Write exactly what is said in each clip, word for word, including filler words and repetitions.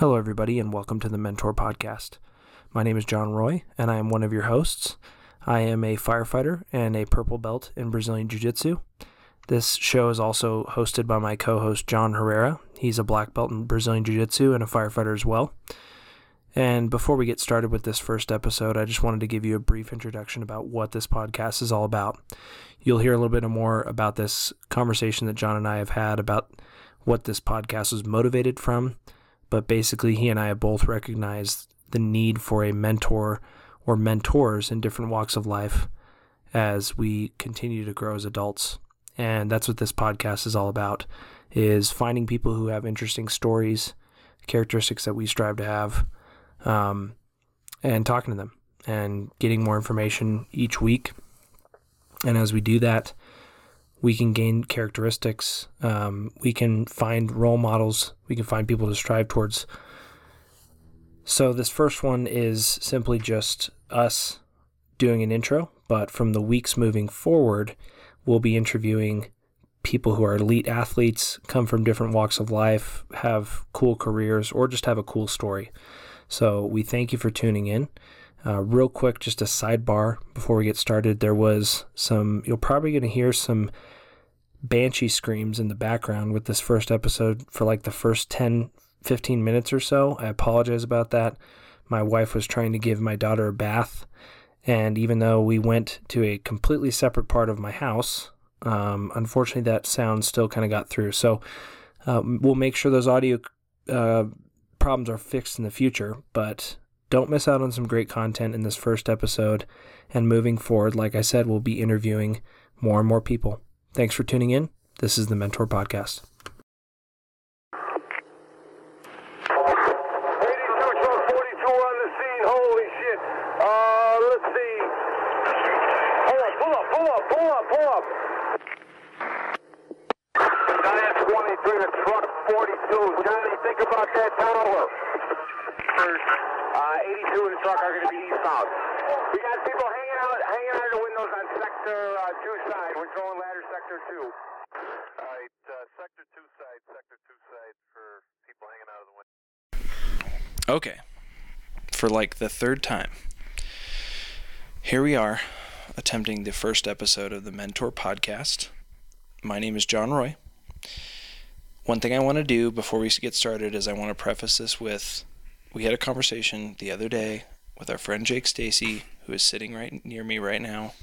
Hello, everybody, and welcome to the Mentor Podcast. My name is John Roy, and I am one of your hosts. I am a firefighter and a purple belt in Brazilian Jiu-Jitsu. This show is also hosted by my co-host, John Herrera. He's a black belt in Brazilian Jiu-Jitsu and a firefighter as well. And before we get started with this first episode, I just wanted to give you a brief introduction about what this podcast is all about. You'll hear a little bit more about this conversation that John and I have had about what this podcast was motivated from. But basically, he and I have both recognized the need for a mentor or mentors in different walks of life as we continue to grow as adults. And that's what this podcast is all about, is finding people who have interesting stories, characteristics that we strive to have, um, and talking to them and getting more information each week. And as we do that, we can gain characteristics, um, we can find role models, we can find people to strive towards. So this first one is simply just us doing an intro, but from the weeks moving forward, we'll be interviewing people who are elite athletes, come from different walks of life, have cool careers, or just have a cool story. So we thank you for tuning in. Uh, real quick, just a sidebar before we get started, there was some, you're probably going to hear some banshee screams in the background with this first episode for like the first ten, fifteen minutes or so. I apologize about that. My wife was trying to give my daughter a bath, and even though we went to a completely separate part of my house, um, unfortunately that sound still kind of got through. So uh, we'll make sure those audio uh, problems are fixed in the future, but don't miss out on some great content in this first episode, and moving forward, like I said, we'll be interviewing more and more people. Thanks for tuning in. This is the Mentor Podcast. eighty-two, forty-two on the scene. Holy shit. Uh, let's see. Hold up, pull up, pull up, pull up, pull up. nine twenty-three, the truck forty-two. Johnny, think about that tower. First. Uh, eighty-two and the truck are going to be eastbound. We got people hanging out, hanging out of the windows on sector uh, two side. We're throwing ladder sector two. All right, uh, sector two side, sector two side for people hanging out of the window. Okay, for like the third time, here we are attempting the first episode of the Mentor Podcast. My name is John Roy. One thing I want to do before we get started is I want to preface this with, we had a conversation the other day with our friend Jake Stacy, who is sitting right near me right now,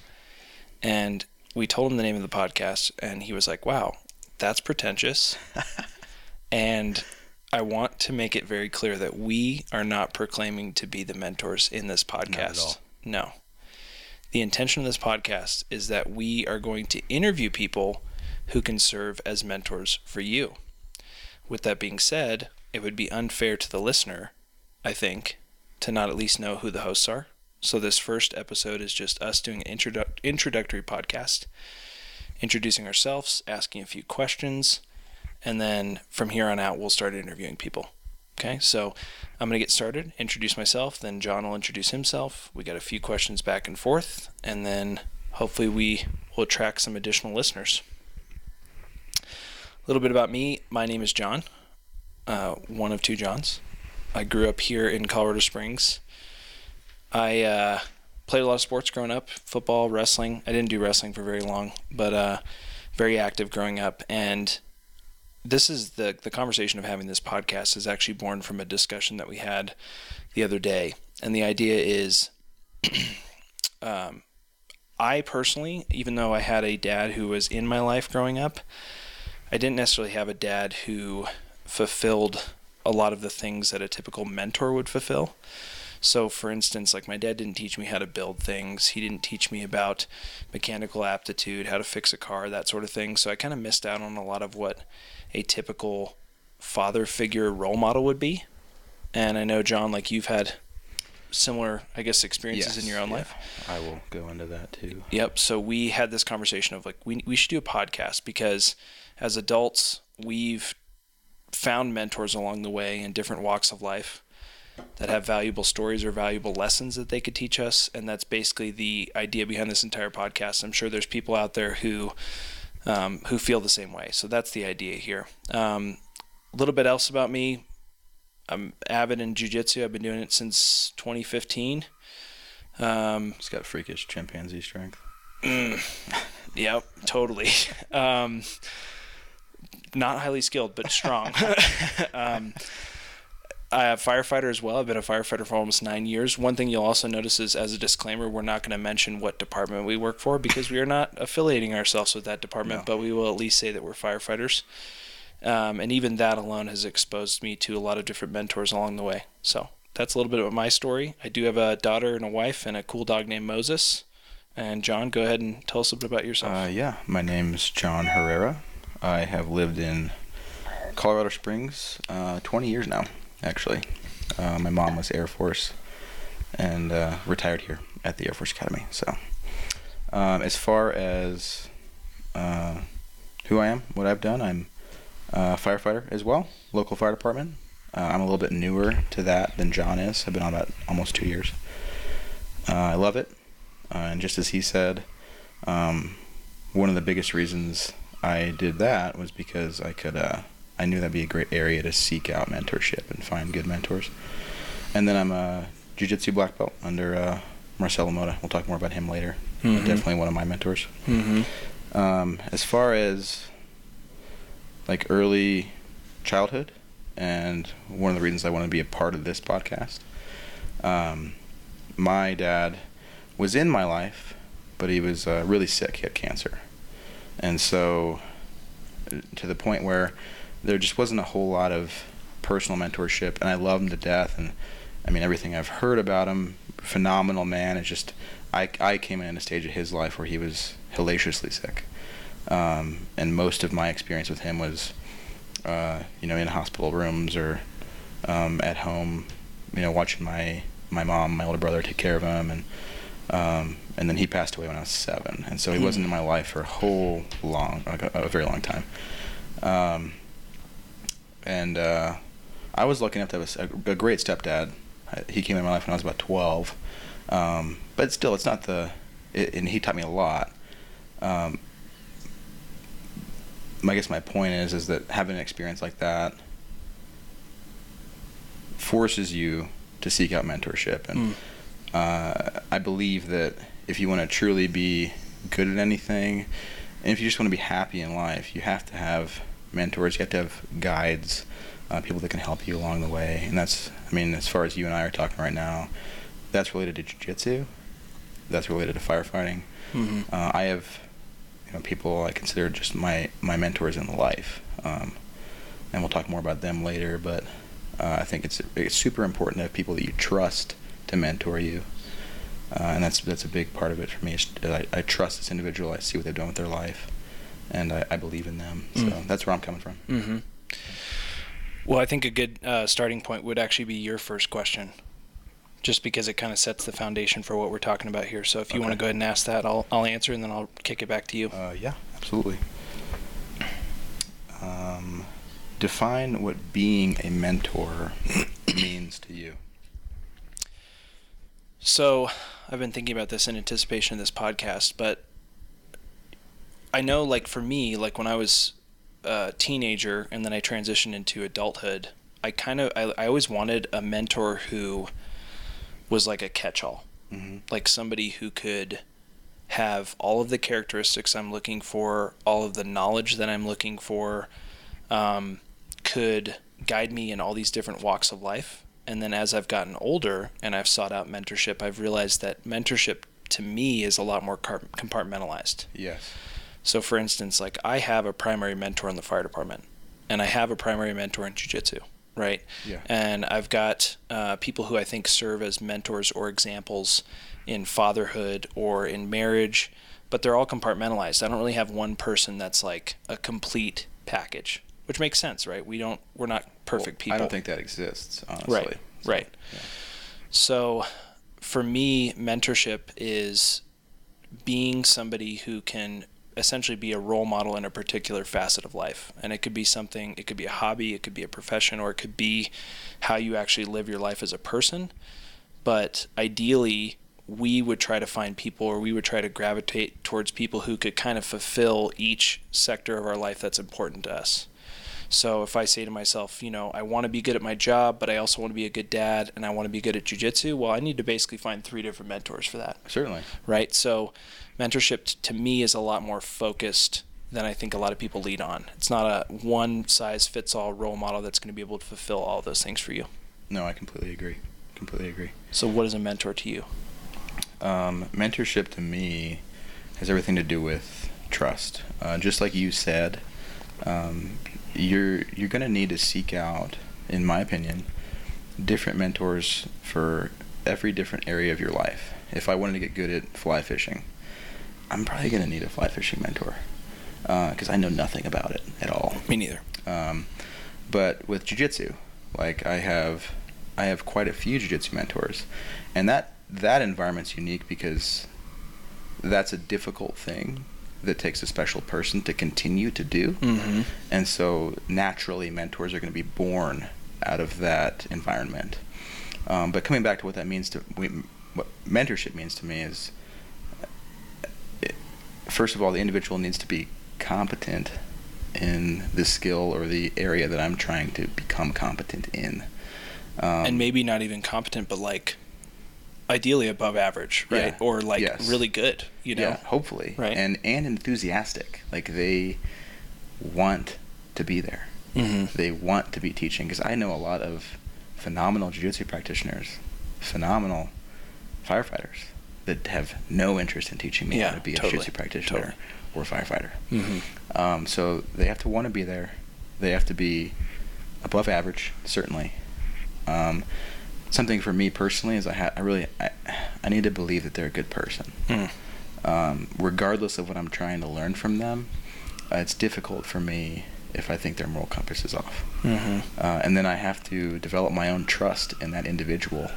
and we told him the name of the podcast, and he was like, wow, that's pretentious, and I want to make it very clear that we are not proclaiming to be the mentors in this podcast. Not at all. No. The intention of this podcast is that we are going to interview people who can serve as mentors for you. With that being said, it would be unfair to the listener, I think, to not at least know who the hosts are. So this first episode is just us doing an introdu- introductory podcast, introducing ourselves, asking a few questions, and then from here on out, we'll start interviewing people. Okay, so I'm going to get started, introduce myself, then John will introduce himself. We got a few questions back and forth, and then hopefully we will attract some additional listeners. A little bit about me. My name is John, uh, one of two Johns. I grew up here in Colorado Springs. I uh, played a lot of sports growing up, football, wrestling. I didn't do wrestling for very long, but uh, very active growing up. And this is the, the conversation of having this podcast is actually born from a discussion that we had the other day. And the idea is um, I personally, even though I had a dad who was in my life growing up, I didn't necessarily have a dad who fulfilled a lot of the things that a typical mentor would fulfill. So for instance, like my dad didn't teach me how to build things. He didn't teach me about mechanical aptitude, how to fix a car, that sort of thing. So I kind of missed out on a lot of what a typical father figure role model would be. And I know, John, like you've had similar, I guess, experiences yes, in your own yeah. life. I will go into that too. Yep. So we had this conversation of like, we we should do a podcast because as adults, we've found mentors along the way in different walks of life that have valuable stories or valuable lessons that they could teach us. And that's basically the idea behind this entire podcast. I'm sure there's people out there who, um, who feel the same way. So that's the idea here. Um, a little bit else about me. I'm avid in jiu-jitsu. I've been doing it since twenty fifteen. Um, He's got freakish chimpanzee strength. Yep, totally. Um, not highly skilled, but strong. um, I have firefighter as well. I've been a firefighter for almost nine years. One thing you'll also notice is, as a disclaimer, we're not going to mention what department we work for because we are not affiliating ourselves with that department, no. But we will at least say that we're firefighters. Um, and even that alone has exposed me to a lot of different mentors along the way. So that's a little bit of my story. I do have a daughter and a wife and a cool dog named Moses. And John, go ahead and tell us a bit about yourself. Uh, yeah, my name is John Herrera. I have lived in Colorado Springs uh, twenty years now, actually. Uh, my mom was Air Force and uh, retired here at the Air Force Academy. So um, as far as uh, who I am, what I've done, I'm Uh, firefighter as well, local fire department. Uh, I'm a little bit newer to that than John is. I've been on that almost two years. Uh, I love it. Uh, and just as he said, um, one of the biggest reasons I did that was because I could, uh, I knew that'd be a great area to seek out mentorship and find good mentors. And then I'm a jiu-jitsu black belt under uh, Marcelo Mota. We'll talk more about him later. Mm-hmm. Definitely one of my mentors. Mm-hmm. Um, as far as like early childhood, and one of the reasons I wanted to be a part of this podcast. Um, my dad was in my life, but he was uh, really sick. He had cancer. And so to the point where there just wasn't a whole lot of personal mentorship, and I love him to death. And I mean, everything I've heard about him, phenomenal man. It's just, I, I came in at a stage of his life where he was hellaciously sick. Um, and most of my experience with him was, uh, you know, in hospital rooms or um, at home, you know, watching my, my mom, my older brother, take care of him. And um, and then he passed away when I was seven. And so he mm. wasn't in my life for a whole long, like a, a very long time. Um, and uh, I was lucky enough to have a, a great stepdad. I, he came into my life when I was about twelve. Um, but still, it's not the, it, and he taught me a lot. Um, I guess my point is is that having an experience like that forces you to seek out mentorship. And mm. uh, I believe that if you want to truly be good at anything, and if you just want to be happy in life, you have to have mentors, you have to have guides, uh, people that can help you along the way. And that's, I mean, as far as you and I are talking right now, that's related to jiu-jitsu, that's related to firefighting. Mm-hmm. Uh, I have... people I consider just my, my mentors in life, um, and we'll talk more about them later, but uh, I think it's it's super important to have people that you trust to mentor you, uh, and that's that's a big part of it for me. I, I trust this individual, I see what they've done with their life, and I, I believe in them, so mm. that's where I'm coming from. Mm-hmm. Well, I think a good uh, starting point would actually be your first question, just because it kind of sets the foundation for what we're talking about here. So if you okay. want to go ahead and ask that, I'll I'll answer, and then I'll kick it back to you. Uh, yeah, absolutely. Um, define what being a mentor means to you. So I've been thinking about this in anticipation of this podcast, but I know, like for me, like when I was a teenager and then I transitioned into adulthood, I kind of, I, I always wanted a mentor who was like a catch-all, mm-hmm. like somebody who could have all of the characteristics I'm looking for, all of the knowledge that I'm looking for, um, could guide me in all these different walks of life. And then as I've gotten older and I've sought out mentorship, I've realized that mentorship to me is a lot more compartmentalized. Yes. So for instance, like I have a primary mentor in the fire department, and I have a primary mentor in jiu-jitsu. Right. Yeah. And I've got uh, people who I think serve as mentors or examples in fatherhood or in marriage, but they're all compartmentalized. I don't really have one person that's like a complete package, which makes sense, right? We don't, we're not perfect well, people. I don't think that exists, honestly. Right. So, right. Yeah. So for me, mentorship is being somebody who can essentially be a role model in a particular facet of life. And it could be something, it could be a hobby, it could be a profession, or it could be how you actually live your life as a person. But ideally, we would try to find people, or we would try to gravitate towards people who could kind of fulfill each sector of our life that's important to us. So if I say to myself, you know, I want to be good at my job, but I also want to be a good dad, and I want to be good at jiu-jitsu, well, I need to basically find three different mentors for that. Certainly. Right? So mentorship t- to me is a lot more focused than I think a lot of people lead on. It's not a one-size-fits-all role model that's going to be able to fulfill all those things for you. No, I completely agree. Completely agree. So what is a mentor to you? Um, mentorship to me has everything to do with trust. Uh, just like you said, um, you're you're going to need to seek out, in my opinion, different mentors for every different area of your life. If I wanted to get good at fly fishing, I'm probably going to need a fly fishing mentor because uh, I know nothing about it at all. Me neither. Um, but with jiu-jitsu, like I have, I have quite a few jiu-jitsu mentors, and that that environment's unique because that's a difficult thing that takes a special person to continue to do. Mm-hmm. And so naturally mentors are going to be born out of that environment. Um, but coming back to what that means to we, what mentorship means to me is, it, first of all, the individual needs to be competent in the skill or the area that I'm trying to become competent in. Um, and maybe not even competent, but like ideally above average, right? Yeah. Or like yes. really good, you know? Yeah, hopefully. Right. And and enthusiastic. Like they want to be there. Mm-hmm. They want to be teaching. Because I know a lot of phenomenal jiu-jitsu practitioners, phenomenal firefighters that have no interest in teaching me yeah, how to be a totally. jiu-jitsu practitioner totally. or firefighter. Mm-hmm. Um, so they have to want to be there. They have to be above average, certainly. Um, something for me personally is I ha- I really I, I need to believe that they're a good person. Mm. Um, regardless of what I'm trying to learn from them, uh, it's difficult for me if I think their moral compass is off. Mm-hmm. Uh, and then I have to develop my own trust in that individual,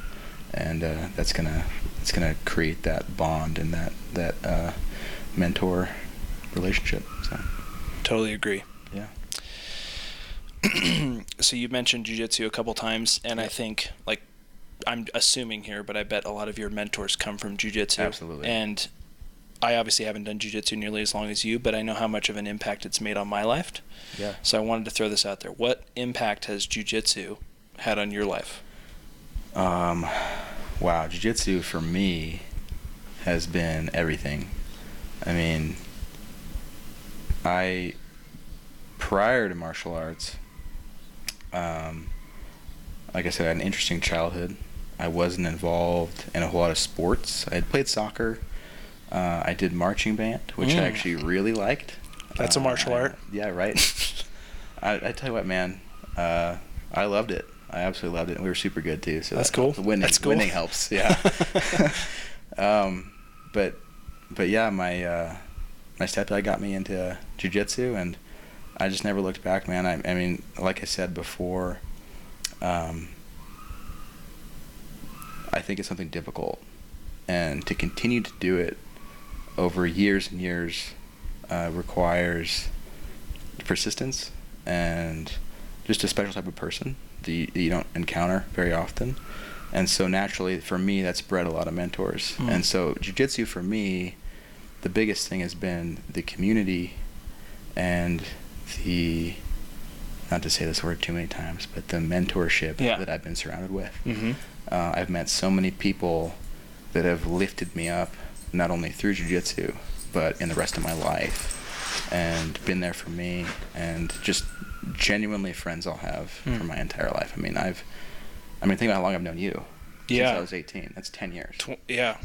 and uh, that's gonna that's gonna create that bond and that that uh, mentor relationship. So. Totally agree. Yeah. So you mentioned jiu-jitsu a couple times, and yeah. I think, like, I'm assuming here, but I bet a lot of your mentors come from jiu-jitsu. Absolutely. And I obviously haven't done jiu-jitsu nearly as long as you, but I know how much of an impact it's made on my life. Yeah. So I wanted to throw this out there. What impact has jiu-jitsu had on your life? Um, wow, jiu-jitsu for me has been everything. I mean, I prior to martial arts, Um, like I said, I had an interesting childhood. I wasn't involved in a whole lot of sports. I had played soccer. Uh, I did marching band, which mm. I actually really liked. That's uh, a martial I, art. Yeah, right. I, I tell you what, man, uh, I loved it. I absolutely loved it. And we were super good, too. So that's that, cool. Winning, that's cool. Winning helps, yeah. um, but, but yeah, my uh, my stepdad got me into jiu-jitsu, and I just never looked back, man. I, I mean, like I said before, um, I think it's something difficult. And to continue to do it over years and years uh, requires persistence and just a special type of person that you, that you don't encounter very often. And so naturally, for me, that's bred a lot of mentors. Mm. And so jiu-jitsu, for me, the biggest thing has been the community and the, not to say this word too many times, but the mentorship yeah. that I've been surrounded with. Mm-hmm. Uh, I've met so many people that have lifted me up, not only through jiu-jitsu, but in the rest of my life, and been there for me, and just genuinely friends I'll have mm. for my entire life. I mean, I've, I mean, think about how long I've known you. Yeah. Since I was eighteen. That's ten years. Tw- yeah.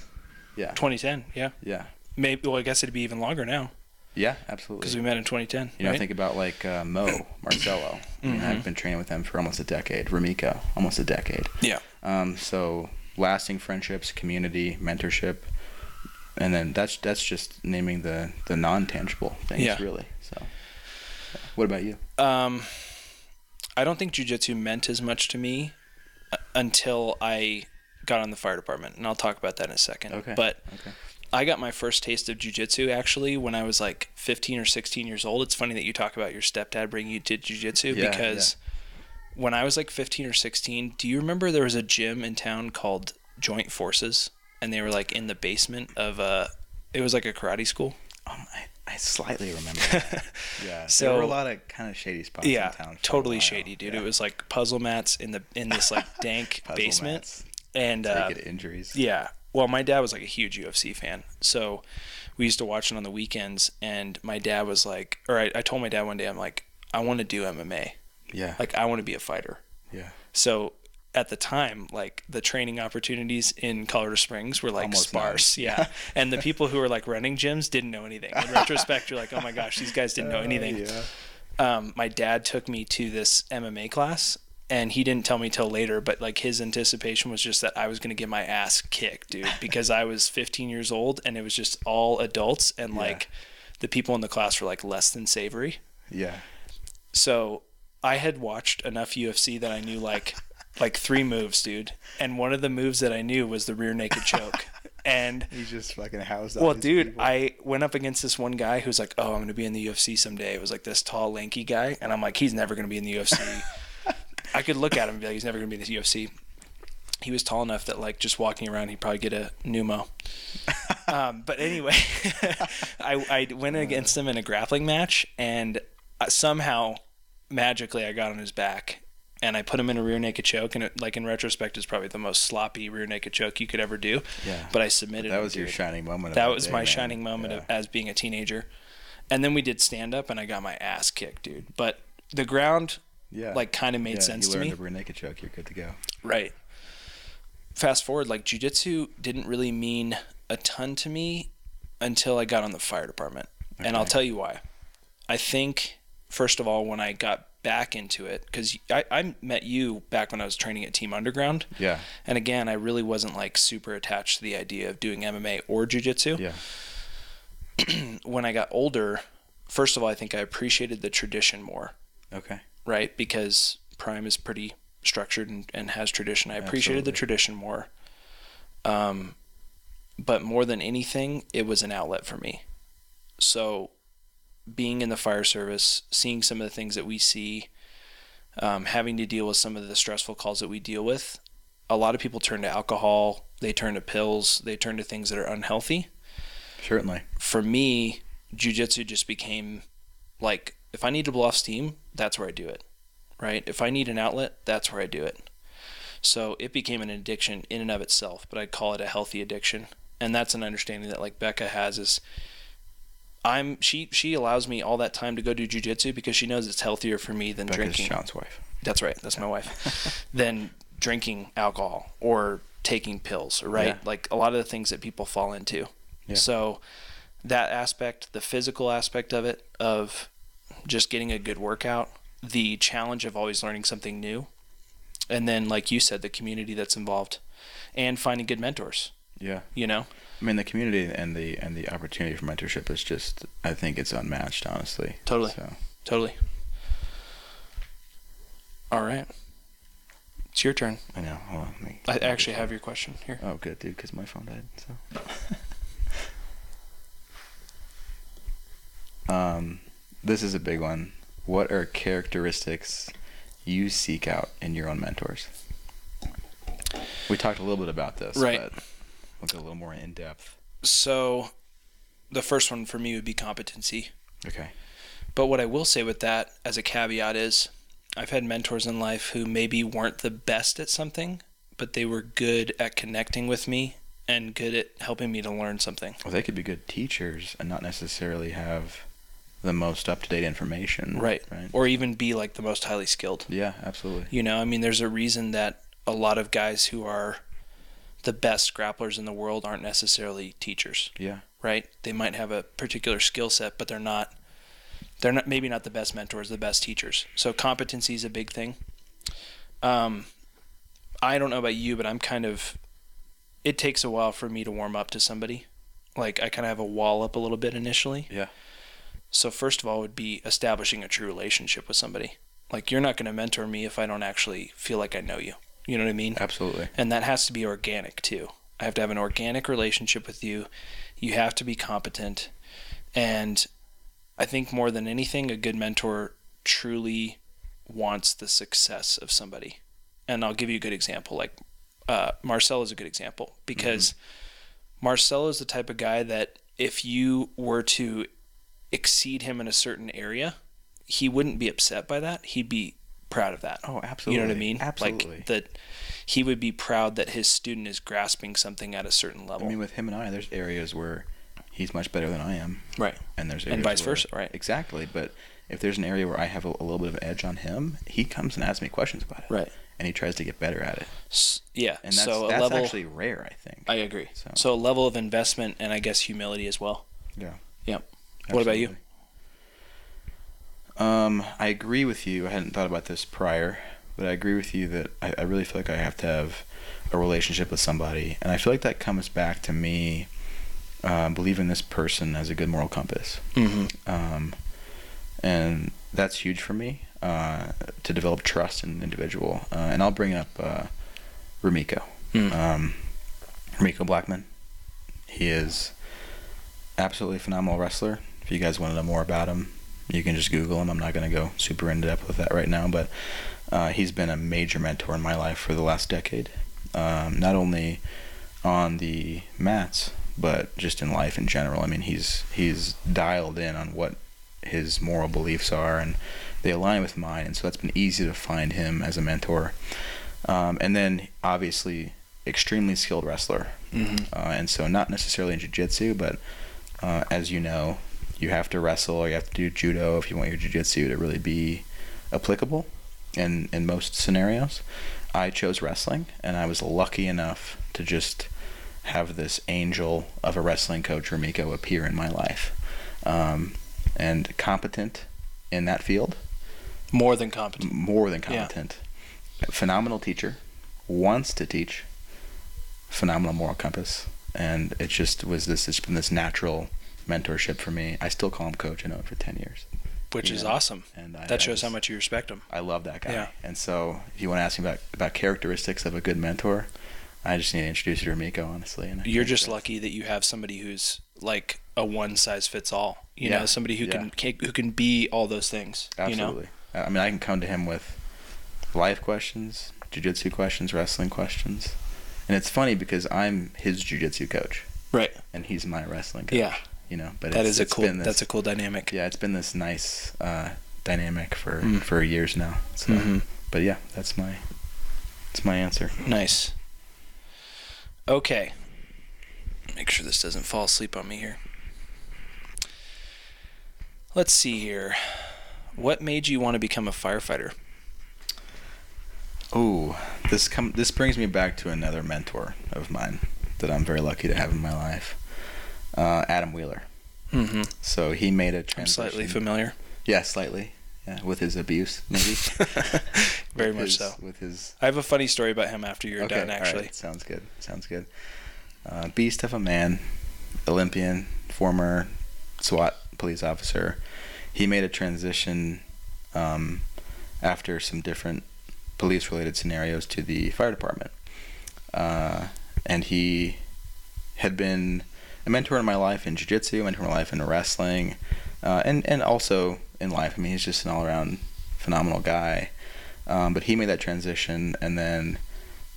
Yeah. twenty ten, yeah. Yeah. Maybe, well, I guess it'd be even longer now. Yeah, absolutely. Because we met in twenty ten, You right? know, think about, like, uh, Mo, Marcelo. I mean, mm-hmm. I've been training with him for almost a decade. Romyko, almost a decade. Yeah. Um, so lasting friendships, community, mentorship, and then that's that's just naming the, the non-tangible things, yeah. really. So what about you? Um, I don't think jiu-jitsu meant as much to me until I got on the fire department, and I'll talk about that in a second. Okay. But okay. I got my first taste of jiu-jitsu actually when I was like fifteen or sixteen years old. It's funny that you talk about your stepdad bringing you to jiu-jitsu yeah, because yeah. when I was like fifteen or sixteen, do you remember there was a gym in town called Joint Forces, and they were like in the basement of a, it was like a karate school? Um, I, I slightly remember that. Yeah. So, there were a lot of kind of shady spots yeah, in town. Totally shady, dude. Yeah. It was like puzzle mats in the in this like dank basement. Mats. And uh, get injuries. Yeah. Well, my dad was like a huge U F C fan. So we used to watch it on the weekends, and my dad was like, or I, I told my dad one day, I'm like, I want to do M M A. Yeah. Like, I want to be a fighter. Yeah. So at the time, like, the training opportunities in Colorado Springs were like almost sparse. None. Yeah. And the people who were like running gyms didn't know anything. In retrospect, you're like, oh my gosh, these guys didn't know anything. Uh, yeah. Um, my dad took me to this M M A class. And he didn't tell me till later, but like his anticipation was just that I was going to get my ass kicked, dude, because I was fifteen years old and it was just all adults. And yeah. like the people in the class were like less than savory. Yeah. So I had watched enough U F C that I knew like, like three moves, dude. And one of the moves that I knew was the rear naked choke. And he just fucking housed up. Well, dude, people. I went up against this one guy who's like, oh, I'm going to be in the U F C someday. It was like this tall, lanky guy. And I'm like, he's never going to be in the U F C. I could look at him and be like, he's never going to be in the U F C. He was tall enough that, like, just walking around, he'd probably get a pneumo. Um, but anyway, I, I went against him in a grappling match, and somehow, magically, I got on his back, and I put him in a rear naked choke, and, it, like, in retrospect, it's probably the most sloppy rear naked choke you could ever do. Yeah. But I submitted but That was him, your dude. shining moment. Of that, that was day, my man. shining moment yeah. of, as being a teenager. And then we did stand-up, and I got my ass kicked, dude. But the ground... Yeah. Like, kind of made yeah, sense to me. You learned a rear naked choke, you're good to go. Right. Fast forward, like, jiu-jitsu didn't really mean a ton to me until I got on the fire department. Okay. And I'll tell you why. I think, first of all, when I got back into it, because I, I met you back when I was training at Team Underground. Yeah. And again, I really wasn't, like, super attached to the idea of doing M M A or jiu-jitsu. Yeah. When I got older, first of all, I think I appreciated the tradition more. Okay. Right, because Prime is pretty structured and, and has tradition. I appreciated Absolutely. the tradition more. Um, but more than anything, it was an outlet for me. So being in the fire service, seeing some of the things that we see, um, having to deal with some of the stressful calls that we deal with, a lot of people turn to alcohol, they turn to pills, they turn to things that are unhealthy. Certainly. For me, jiu-jitsu just became like... If I need to blow off steam, that's where I do it, right? If I need an outlet, that's where I do it. So it became an addiction in and of itself, but I'd call it a healthy addiction. And that's an understanding that like Becca has is I'm she she allows me all that time to go do jiu-jitsu because she knows it's healthier for me than Becca's drinking. Sean's wife. That's right. That's yeah. my wife. Than drinking alcohol or taking pills, right? Yeah. Like a lot of the things that people fall into. Yeah. So that aspect, the physical aspect of it, of just getting a good workout, the challenge of always learning something new, and then like you said, the community that's involved and finding good mentors. Yeah. You know? I mean, the community and the and the opportunity for mentorship is just, I think it's unmatched, honestly. Totally. So. Totally. All right. It's your turn. I know. Hold on. Let me I actually have your question here. Oh, good, dude, because my phone died. So. um... This is a big one. What are characteristics you seek out in your own mentors? We talked a little bit about this, right. but we'll go a little more in depth. So the first one for me would be competency. Okay. But what I will say with that as a caveat is I've had mentors in life who maybe weren't the best at something, but they were good at connecting with me and good at helping me to learn something. Well, they could be good teachers and not necessarily have... the most up-to-date information. Right. right. Or even be like the most highly skilled. Yeah, absolutely. You know, I mean, there's a reason that a lot of guys who are the best grapplers in the world aren't necessarily teachers. Yeah. Right. They might have a particular skill set, but they're not, they're not, maybe not the best mentors, the best teachers. So competency is a big thing. Um, I don't know about you, but I'm kind of, it takes a while for me to warm up to somebody. Like I kind of have a wall up a little bit initially. Yeah. So first of all, would be establishing a true relationship with somebody. Like you're not going to mentor me if I don't actually feel like I know you. You know what I mean? Absolutely. And that has to be organic too. I have to have an organic relationship with you. You have to be competent. And I think more than anything, a good mentor truly wants the success of somebody. And I'll give you a good example. Like uh, Marcelo is a good example because mm-hmm. Marcelo is the type of guy that if you were to exceed him in a certain area, he wouldn't be upset by that. He'd be proud of that. Oh, absolutely. You know what I mean? Absolutely. Like that, he would be proud that his student is grasping something at a certain level. I mean, with him and I, there's areas where he's much better than I am. Right. And there's areas and vice where, versa. Right. Exactly. But if there's an area where I have a, a little bit of an edge on him, he comes and asks me questions about it. Right. And he tries to get better at it. S- yeah. And that's, so that's level, actually rare, I think. I agree. So. so a level of investment and I guess humility as well. Yeah. Yeah. Absolutely. What about you? Um, I agree with you. I hadn't thought about this prior, but I agree with you that I, I really feel like I have to have a relationship with somebody. And I feel like that comes back to me uh, believing this person has a good moral compass. Mm-hmm. Um, and that's huge for me uh, to develop trust in an individual. Uh, and I'll bring up uh, Romyko. Mm. Um, Romyko Blackman. He is absolutely phenomenal wrestler. If you guys want to know more about him, you can just Google him. I'm not going to go super in depth with that right now, but uh, he's been a major mentor in my life for the last decade, um, not only on the mats, but just in life in general. I mean, he's he's dialed in on what his moral beliefs are, and they align with mine, and so that's been easy to find him as a mentor. Um, and then, obviously, extremely skilled wrestler. Mm-hmm. Uh, and so not necessarily in jiu-jitsu, but uh, as you know, you have to wrestle or you have to do judo if you want your jiu-jitsu to really be applicable in, in most scenarios. I chose wrestling, and I was lucky enough to just have this angel of a wrestling coach, Romyko, appear in my life. Um, and competent in that field. More than competent. More than competent. Yeah. Phenomenal teacher. Wants to teach. Phenomenal moral compass. And it just was this, it's been this natural mentorship for me. I still call him coach. I know him for ten years, which is know? awesome. And I, that shows just, how much you respect him. I love that guy. Yeah. And so if you want to ask me about, about characteristics of a good mentor, I just need to introduce you to Romyko, honestly. And you're just that. lucky that you have somebody who's like a one size fits all, you yeah. know, somebody who yeah. can, who can be all those things. Absolutely. You know? I mean, I can come to him with life questions, jiu-jitsu questions, wrestling questions. And it's funny because I'm his jiu-jitsu coach. Right. And he's my wrestling coach. Yeah. You know, but that it's, is a it's cool. Been this, that's a cool dynamic. Yeah, it's been this nice uh, dynamic for, mm. for years now. So, mm-hmm. but yeah, that's my that's my answer. Nice. Okay. Make sure this doesn't fall asleep on me here. Let's see here. What made you want to become a firefighter? Oh, this come this brings me back to another mentor of mine that I'm very lucky to have in my life. Uh, Adam Wheeler. Mm-hmm. So he made a transition. I'm slightly familiar. Yeah, slightly. Yeah, with his abuse, maybe. Very much his, so. With his. I have a funny story about him after you're okay, done, actually. All right. Sounds good. Sounds good. Uh, beast of a man, Olympian, former SWAT police officer. He made a transition um, after some different police-related scenarios to the fire department. Uh, and he had been a mentor in my life in jiu-jitsu, a mentor in my life in wrestling, uh, and, and also in life. I mean, he's just an all-around phenomenal guy. Um, but he made that transition, and then,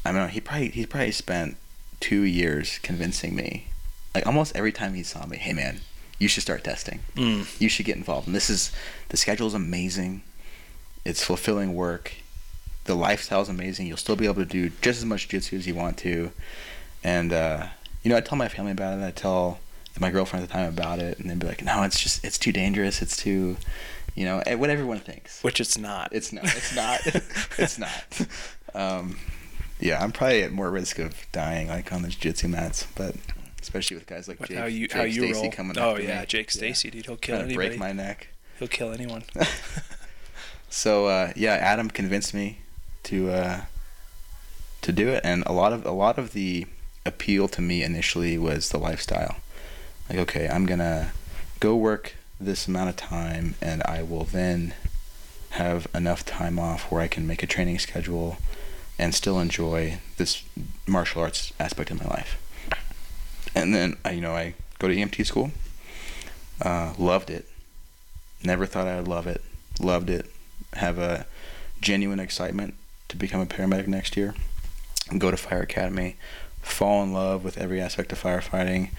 I don't know, he probably he probably spent two years convincing me. Like, almost every time he saw me, hey, man, you should start testing. Mm. You should get involved. And this is, the schedule is amazing. It's fulfilling work. The lifestyle is amazing. You'll still be able to do just as much jiu-jitsu as you want to. And, uh... you know, I tell my family about it. I tell my girlfriend at the time about it, and they'd be like, "No, it's just it's too dangerous. It's too, you know, what everyone thinks." Which it's not. It's not. It's not. it's not. Um, yeah, I'm probably at more risk of dying, like on the jiu-jitsu mats, but especially with guys like Jake, how you, Jake how you Stacy roll. coming. Oh yeah, me. Jake Stacy, yeah. dude, he'll kill anybody. Break my neck. He'll kill anyone. So uh, yeah, Adam convinced me to uh, to do it, and a lot of a lot of the. appeal to me initially was the lifestyle. Like, okay, I'm gonna go work this amount of time, and I will then have enough time off where I can make a training schedule and still enjoy this martial arts aspect of my life. And then, you know, I go to E M T school, uh, loved it, never thought I would love it, loved it, have a genuine excitement to become a paramedic next year, and go to Fire Academy, fall in love with every aspect of firefighting,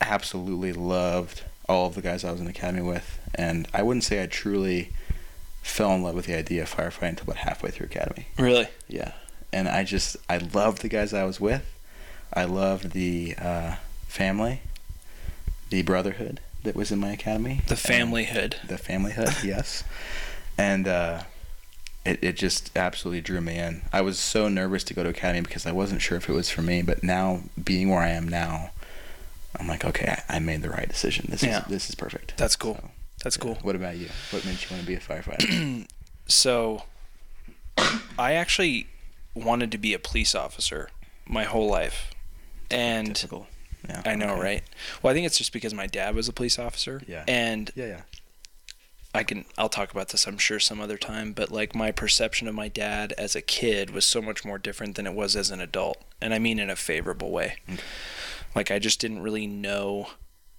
absolutely loved all of the guys I was in the academy with, and I wouldn't say I truly fell in love with the idea of firefighting until about halfway through academy. Really? Yeah. And I just, I loved the guys I was with. I loved the uh, family, the brotherhood that was in my academy. The familyhood. The familyhood, yes. And uh, it, it just absolutely drew me in. I was so nervous to go to academy because I wasn't sure if it was for me, but now, being where I am now, I'm like, okay, I made the right decision. This yeah. is this is perfect. That's cool. So, That's yeah. cool. What about you? What made you want to be a firefighter? So, I actually wanted to be a police officer my whole life. And Typical. Yeah, I know, okay. right? Well, I think it's just because my dad was a police officer. Yeah. And yeah, yeah. I can, I'll talk about this, I'm sure, some other time, but like my perception of my dad as a kid was so much more different than it was as an adult. And I mean in a favorable way. Okay. Like I just didn't really know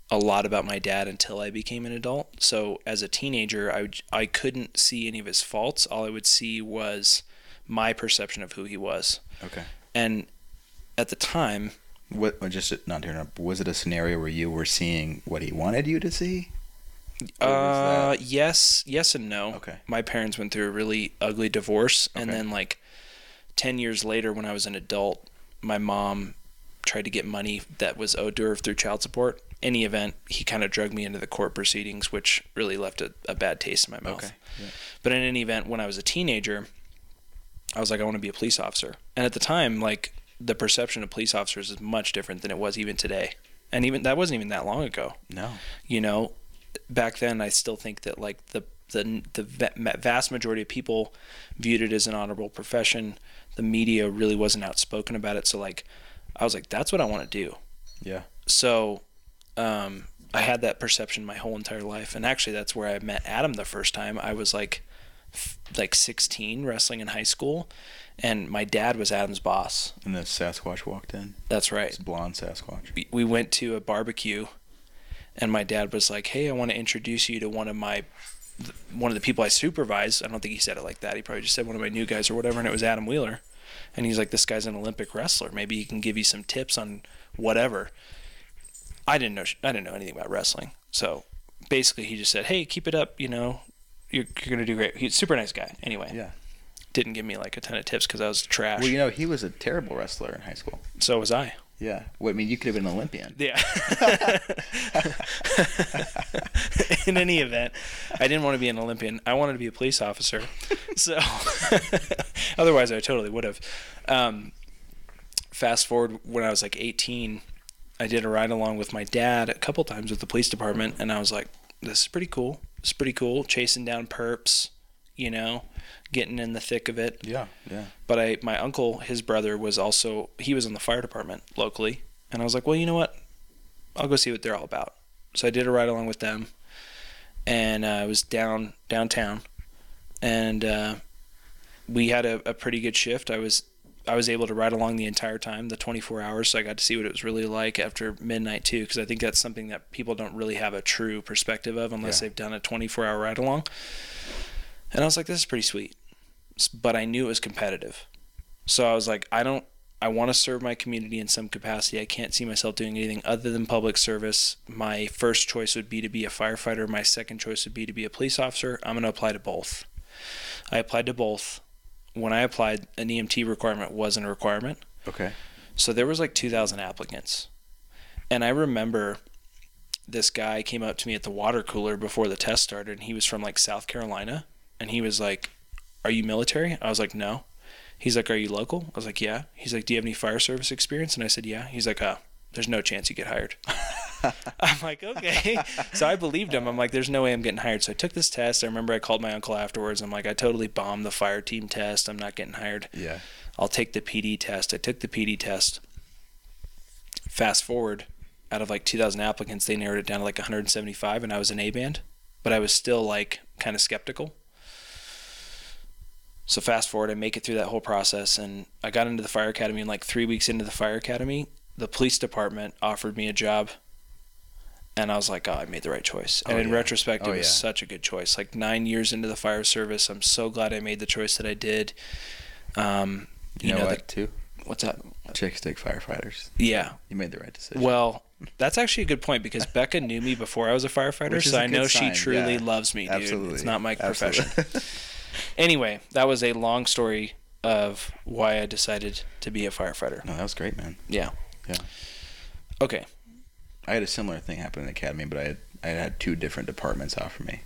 a lot about my dad until I became an adult. So as a teenager, I, would, I couldn't see any of his faults. All I would see was my perception of who he was. Okay. And at the time... What, just not to interrupt, was it a scenario where you were seeing what he wanted you to see? Uh, yes, yes and no. Okay. My parents went through a really ugly divorce. Okay. And then like ten years later when I was an adult, my mom tried to get money that was owed to her through child support. In any event, he kind of drug me into the court proceedings, which really left a, a bad taste in my mouth. Okay. Yeah. But in any event, when I was a teenager, I was like, I want to be a police officer. And at the time, like the perception of police officers is much different than it was even today. And even that wasn't even that long ago. No. You know, back then, I still think that like the the the vast majority of people viewed it as an honorable profession. The media really wasn't outspoken about it. So like, I was like, that's what I want to do. Yeah. So um, I had that perception my whole entire life. And actually, that's where I met Adam the first time. I was like, f- like sixteen, wrestling in high school. And my dad was Adam's boss. And the Sasquatch walked in. That's right. It's blonde Sasquatch. We, we went to a barbecue, and my dad was like, hey, I want to introduce you to one of my, one of the people I supervise. I don't think he said it like that. He probably just said one of my new guys or whatever, and it was Adam Wheeler. And he's like, this guy's an Olympic wrestler. Maybe he can give you some tips on whatever. I didn't know I didn't know anything about wrestling. So basically he just said, hey, keep it up, you know, you're, you're going to do great. He's a super nice guy. Anyway. Yeah. Didn't give me like a ton of tips because I was trash. Well, you know, he was a terrible wrestler in high school. So was I. Yeah. Well, I mean, you could have been an Olympian. Yeah. In any event, I didn't want to be an Olympian. I wanted to be a police officer. So otherwise I totally would have. Um, fast forward when I was like eighteen, I did a ride along with my dad a couple times with the police department. And I was like, this is pretty cool. It's pretty cool. Chasing down perps, you know, getting in the thick of it. Yeah, yeah. But I, my uncle, his brother was also, he was in the fire department locally. And I was like, well, you know what? I'll go see what they're all about. So I did a ride along with them. And uh, I was down downtown. And uh, we had a, a pretty good shift. I was I was able to ride along the entire time, the twenty-four hours. So I got to see what it was really like after midnight too. Because I think that's something that people don't really have a true perspective of unless yeah. they've done a twenty-four hour ride along. And I was like, this is pretty sweet. But I knew it was competitive. So I was like, I don't, I want to serve my community in some capacity. I can't see myself doing anything other than public service. My first choice would be to be a firefighter. My second choice would be to be a police officer. I'm going to apply to both. I applied to both. When I applied, an E M T requirement wasn't a requirement. Okay. So there was like two thousand applicants. And I remember this guy came up to me at the water cooler before the test started, and he was from like South Carolina. And he was like, are you military? I was like, no. He's like, are you local? I was like, yeah. He's like, do you have any fire service experience? And I said, yeah. He's like, oh, there's no chance you get hired. I'm like, okay. So I believed him. I'm like, there's no way I'm getting hired. So I took this test. I remember I called my uncle afterwards. I'm like, I totally bombed the fire team test. I'm not getting hired. Yeah. I'll take the P D test. I took the P D test. Fast forward, out of like two thousand applicants, they narrowed it down to like one hundred seventy-five, and I was in A-band. But I was still like kind of skeptical. So fast forward, I make it through that whole process, and I got into the fire academy, and like three weeks into the fire academy, the police department offered me a job, and I was like, oh, I made the right choice. And oh, in yeah. retrospect, oh, it was yeah. such a good choice. Like nine years into the fire service, I'm so glad I made the choice that I did. Um, you, you know, know what, the, too? What's that? Chick stick firefighters. Yeah. You made the right decision. Well, That's actually a good point, because Becca knew me before I was a firefighter, so I know sign. she truly yeah. loves me, dude. Absolutely. It's not my Absolutely. profession. Anyway, that was a long story of why I decided to be a firefighter. No, that was great, man. Yeah. Yeah. Okay. I had a similar thing happen in the academy, but I had I had two different departments offer me.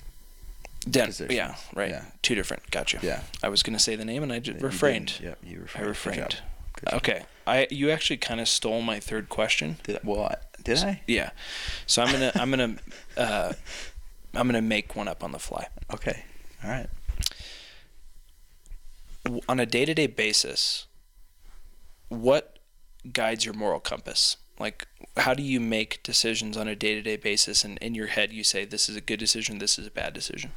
Den- yeah, right. Yeah. Two different. Gotcha. Yeah. I was going to say the name, and I just refrained. Yeah, you refrained. I refrained. Good job. Okay. I you actually kind of stole my third question. Did I, well, I, did I? Yeah. So I'm gonna I'm gonna uh, I'm gonna make one up on the fly. Okay. All right. On a day-to-day basis, what guides your moral compass? Like, how do you make decisions on a day-to-day basis, and in your head you say, this is a good decision, this is a bad decision?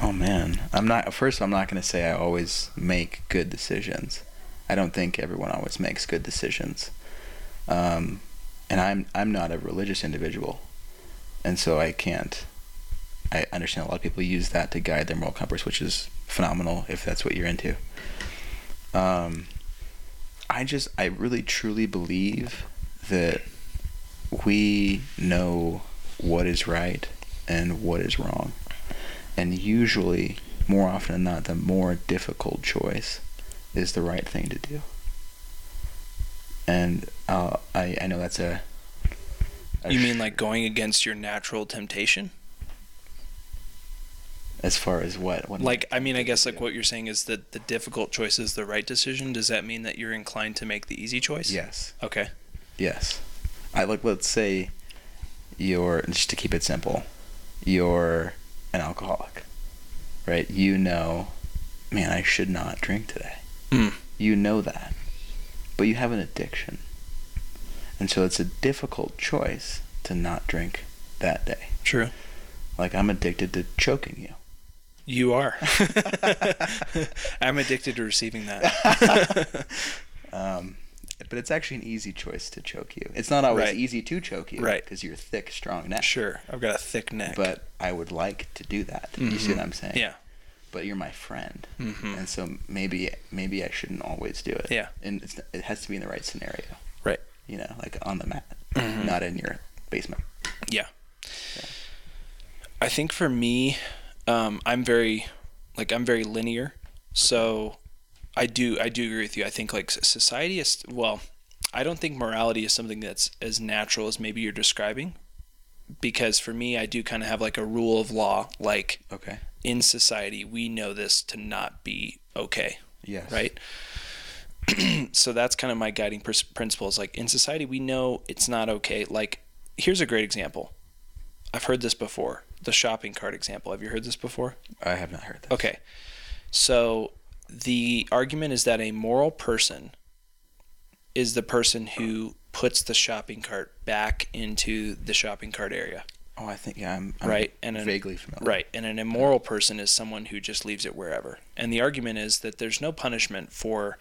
Oh, man. I'm not. First, I'm not going to say I always make good decisions. I don't think everyone always makes good decisions. Um, and I'm I'm not a religious individual, and so I can't. I understand a lot of people use that to guide their moral compass, which is phenomenal if that's what you're into. Um, I just, I really truly believe that we know what is right and what is wrong. And usually, more often than not, the more difficult choice is the right thing to do. And uh, I, I know that's a, a... You mean like going against your natural temptation? As far as what? what like, I mean, I guess like what you're saying is that the difficult choice is the right decision. Does that mean that you're inclined to make the easy choice? Yes. Okay. Yes. I like, let's say you're, just to keep it simple, you're an alcoholic, right? You know, man, I should not drink today. Mm. You know that. But you have an addiction. And so it's a difficult choice to not drink that day. True. Like, I'm addicted to choking you. You are. I'm addicted to receiving that. um, but it's actually an easy choice to choke you. It's not always right. easy to choke you. Right. Because you're thick, strong neck. Sure. I've got a thick neck. But I would like to do that. Mm-hmm. You see what I'm saying? Yeah. But you're my friend. Mm-hmm. And so maybe maybe I shouldn't always do it. Yeah. And it's, it has to be in the right scenario. Right. You know, like on the mat. Mm-hmm. Not in your basement. Yeah. Yeah. I think for me, um, I'm very, like I'm very linear. So, I do I do agree with you. I think like society is well. I don't think morality is something that's as natural as maybe you're describing, because for me, I do kind of have like a rule of law. Like okay. in society, we know this to not be okay. Yes. Right. So that's kind of my guiding pr- principles. Like in society, we know it's not okay. Like here's a great example. I've heard this before. The shopping cart example. Have you heard this before? I have not heard this. Okay. So the argument is that a moral person is the person who puts the shopping cart back into the shopping cart area. Oh, I think yeah, I'm, I'm right? and vaguely an, familiar. Right. And an immoral person is someone who just leaves it wherever. And the argument is that there's no punishment for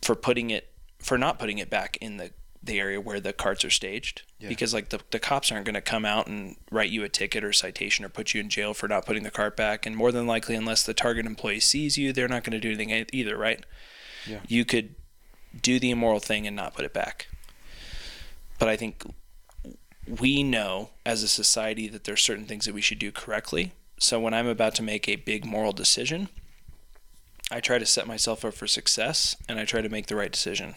for putting it for not putting it back in the the area where the carts are staged, yeah. because like the, the cops aren't going to come out and write you a ticket or citation or put you in jail for not putting the cart back. And more than likely, unless the target employee sees you, they're not going to do anything either. Right. Yeah. You could do the immoral thing and not put it back. But I think we know as a society that there's certain things that we should do correctly. So when I'm about to make a big moral decision, I try to set myself up for success and I try to make the right decision.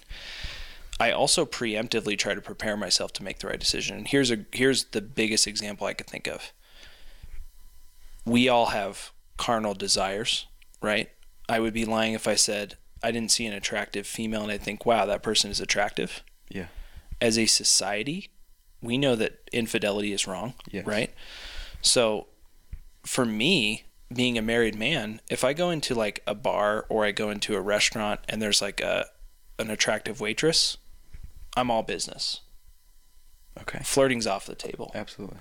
I also preemptively try to prepare myself to make the right decision. And here's a here's the biggest example I could think of. We all have carnal desires, right? I would be lying if I said I didn't see an attractive female and I think, wow, that person is attractive. Yeah. As a society, we know that infidelity is wrong, yes. right? So for me, being a married man, if I go into like a bar or I go into a restaurant and there's like a an attractive waitress, I'm all business. Okay. Flirting's off the table. Absolutely.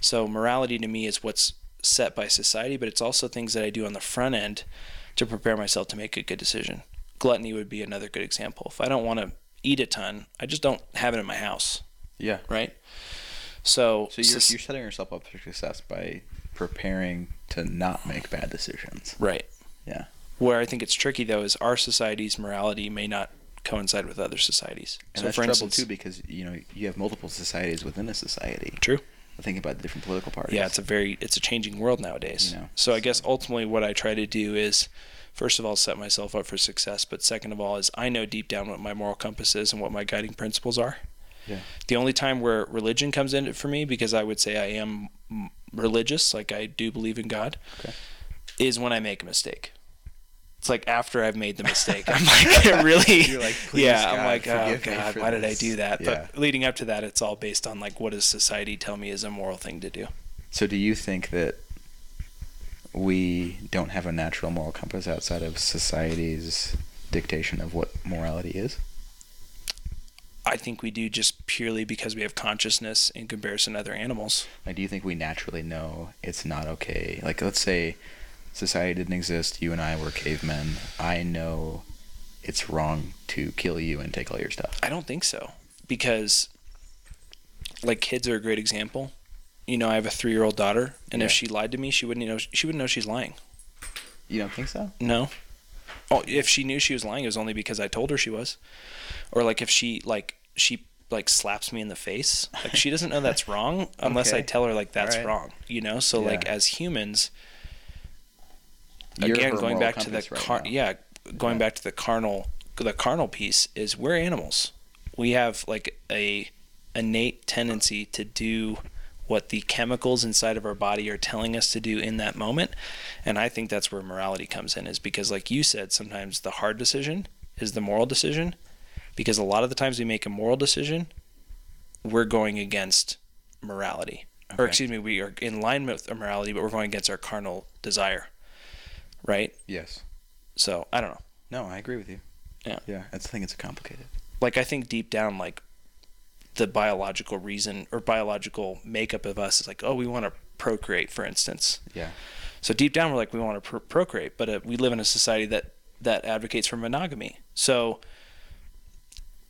So morality to me is what's set by society, but it's also things that I do on the front end to prepare myself to make a good decision. Gluttony would be another good example. If I don't want to eat a ton, I just don't have it in my house. Yeah. Right? So, so you're, so, you're setting yourself up for success by preparing to not make bad decisions. Right. Yeah. Where I think it's tricky, though, is our society's morality may not coincide with other societies. And so that's for trouble instance, too, because you know you have multiple societies within a society. True. Think about the different political parties. Yeah, it's a very it's a changing world nowadays. You know, so I guess ultimately what I try to do is, first of all, set myself up for success, but second of all is I know deep down what my moral compass is and what my guiding principles are. Yeah. The only time where religion comes in for me, because I would say I am religious, like I do believe in God, okay, is when I make a mistake. It's like after I've made the mistake, I'm like, I really, You're like, please, yeah, God, I'm like, oh God, why this. did I do that? Yeah. But leading up to that, it's all based on like, what does society tell me is a moral thing to do? So do you think that we don't have a natural moral compass outside of society's dictation of what morality is? I think we do, just purely because we have consciousness in comparison to other animals. Like, do you think we naturally know it's not okay? Like, let's say society didn't exist, you and I were cavemen, I know it's wrong to kill you and take all your stuff. I don't think so, because like kids are a great example. You know, I have a three-year-old daughter, and yeah. if she lied to me, she wouldn't know she wouldn't know she's lying. You don't think so? No. Oh, if she knew she was lying, it was only because I told her she was. Or like if she like she like slaps me in the face, like she doesn't know that's wrong unless okay. I tell her like that's right. wrong, you know? So yeah. like as humans, Again, Your going back to the right car- yeah, going yeah. back to the carnal, the carnal piece is we're animals. We have like a innate tendency to do what the chemicals inside of our body are telling us to do in that moment, and I think that's where morality comes in, is because, like you said, sometimes the hard decision is the moral decision, because a lot of the times we make a moral decision, we're going against morality, okay. or excuse me, we are in line with morality, but we're going against our carnal desire. Right? Yes. So, I don't know. No, I agree with you. Yeah. Yeah, I think it's complicated. Like, I think deep down, like, the biological reason or biological makeup of us is like, oh, we want to procreate, for instance. Yeah. So, deep down, we're like, we want to pro- procreate, but uh, we live in a society that, that advocates for monogamy. So,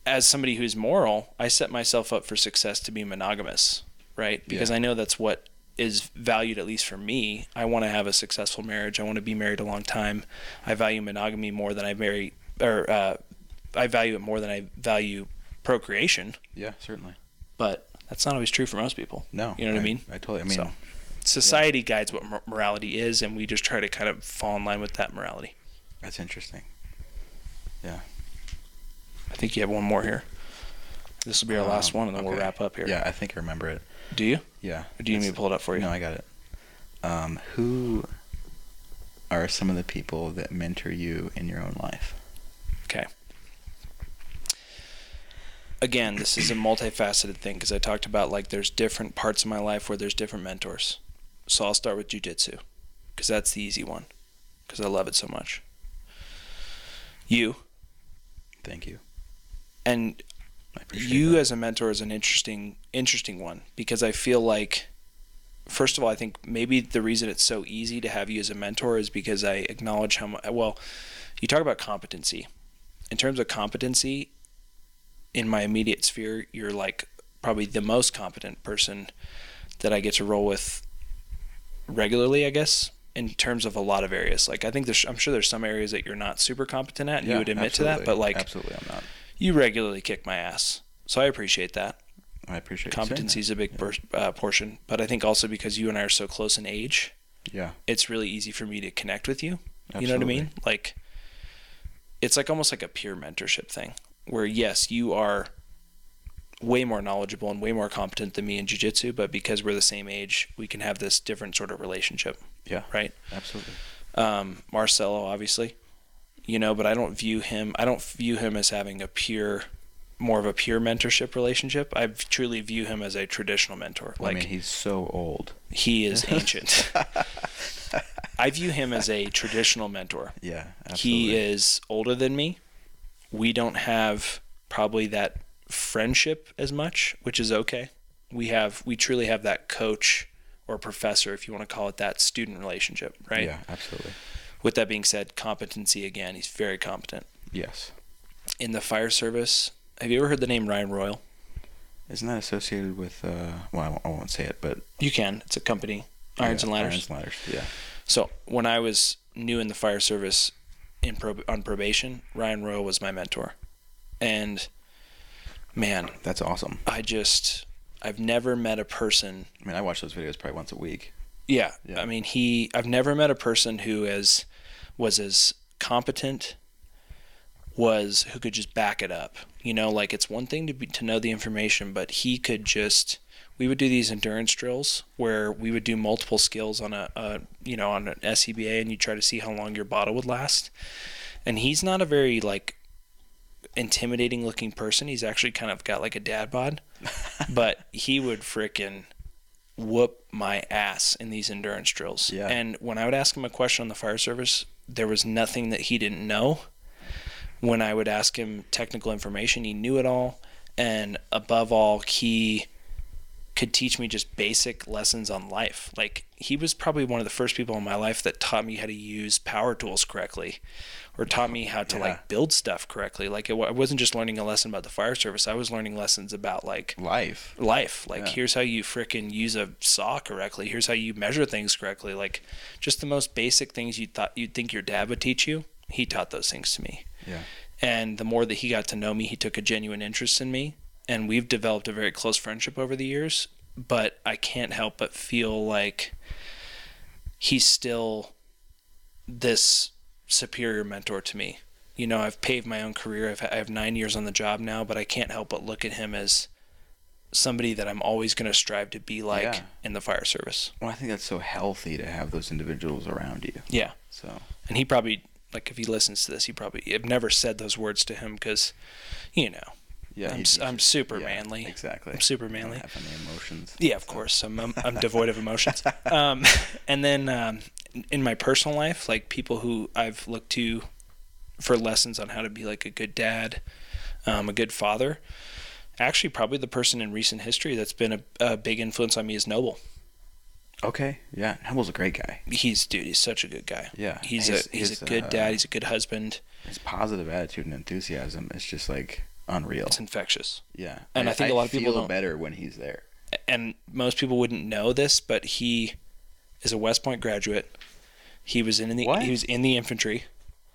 as somebody who's moral, I set myself up for success to be monogamous, right? Because yeah. I know that's what is valued, at least for me. I want to have a successful marriage. I want to be married a long time. I value monogamy more than I marry, or uh, I value it more than I value procreation. Yeah, certainly. But that's not always true for most people. No. You know what I, I mean? I totally, I mean. So, society yeah. guides what mor- morality is, and we just try to kind of fall in line with that morality. That's interesting. Yeah. I think you have one more here. This will be our um, last one, and then okay. we'll wrap up here. Yeah, I think I remember it. Do you? Yeah. Or do you need me to pull it up for you? No, I got it. Um, who are some of the people that mentor you in your own life? Okay. Again, this is a multifaceted thing, because I talked about like there's different parts of my life where there's different mentors. So I'll start with jiu-jitsu, because that's the easy one, because I love it so much. You. Thank you. And you that. as a mentor is an interesting interesting one, because I feel like, first of all, I think maybe the reason it's so easy to have you as a mentor is because I acknowledge how much, well, you talk about competency. In terms of competency, in my immediate sphere, you're like probably the most competent person that I get to roll with regularly, I guess, in terms of a lot of areas. Like I think there's, I'm sure there's some areas that you're not super competent at, and yeah, you would admit absolutely. to that, but like, absolutely, I'm not. You regularly kick my ass, so I appreciate that. I appreciate competency is a big yeah. per, uh, portion, but I think also because you and I are so close in age, yeah, it's really easy for me to connect with you. Absolutely. You know what I mean? Like, it's like almost like a peer mentorship thing, where yes, you are way more knowledgeable and way more competent than me in jiu-jitsu, but because we're the same age, we can have this different sort of relationship. Yeah, right. Absolutely. Um, Marcelo, obviously. You know, but I don't view him, I don't view him as having a peer, more of a peer mentorship relationship. I truly view him as a traditional mentor. Like, I mean, he's so old. He is ancient. I view him as a traditional mentor. Yeah, absolutely. He is older than me. We don't have probably that friendship as much, which is okay. We have, we truly have that coach or professor, if you want to call it that, student relationship, right? Yeah, absolutely. With that being said, competency again, he's very competent. Yes. In the fire service, have you ever heard the name Ryan Royal? Isn't that associated with, uh, well, I won't say it, but... You can. It's a company, Irons yeah, and Ladders. Irons and Ladders, yeah. So when I was new in the fire service in prob- on probation, Ryan Royal was my mentor. And man, that's awesome. I just, I've never met a person. I mean, I watch those videos probably once a week. Yeah. yeah. I mean, he, I've never met a person who is, was as competent, was, who could just back it up. You know, like, it's one thing to be, to know the information, but he could just, we would do these endurance drills where we would do multiple skills on a, a you know, on an S C B A, and you try to see how long your bottle would last. And he's not a very, like, intimidating looking person. He's actually kind of got like a dad bod, but he would frickin' whoop my ass in these endurance drills. Yeah. And when I would ask him a question on the fire service, there was nothing that he didn't know. When I would ask him technical information, he knew it all. And above all, he could teach me just basic lessons on life. Like, he was probably one of the first people in my life that taught me how to use power tools correctly, or taught me how to yeah. like build stuff correctly. Like, it, I wasn't just learning a lesson about the fire service. I was learning lessons about like life, life. Like yeah. here's how you frickin' use a saw correctly. Here's how you measure things correctly. Like, just the most basic things you thought you'd think your dad would teach you. He taught those things to me. Yeah. And the more that he got to know me, he took a genuine interest in me. And we've developed a very close friendship over the years, but I can't help but feel like he's still this superior mentor to me. You know, I've paved my own career. I've, I have nine years on the job now, but I can't help but look at him as somebody that I'm always going to strive to be like yeah. in the fire service. Well, I think that's so healthy to have those individuals around you. Yeah. So, and he probably, like, if he listens to this, he probably, I've never said those words to him because, you know. Yeah, I'm, I'm super yeah, manly. Exactly. I'm super manly. I don't have any emotions. Yeah, of so. course. I'm, I'm, I'm devoid of emotions. Um, and then um, in my personal life, like, people who I've looked to for lessons on how to be like a good dad, um, a good father, actually probably the person in recent history that's been a, a big influence on me is Noble. Okay. Yeah. Noble's a great guy. He's dude. He's such a good guy. Yeah. He's his, a he's his, a good uh, dad. He's a good husband. His positive attitude and enthusiasm is just like unreal. It's infectious. Yeah. And I, I think I a lot of people feel don't. better when he's there. And most people wouldn't know this, but he is a West Point graduate. He was in the what? he was in the infantry.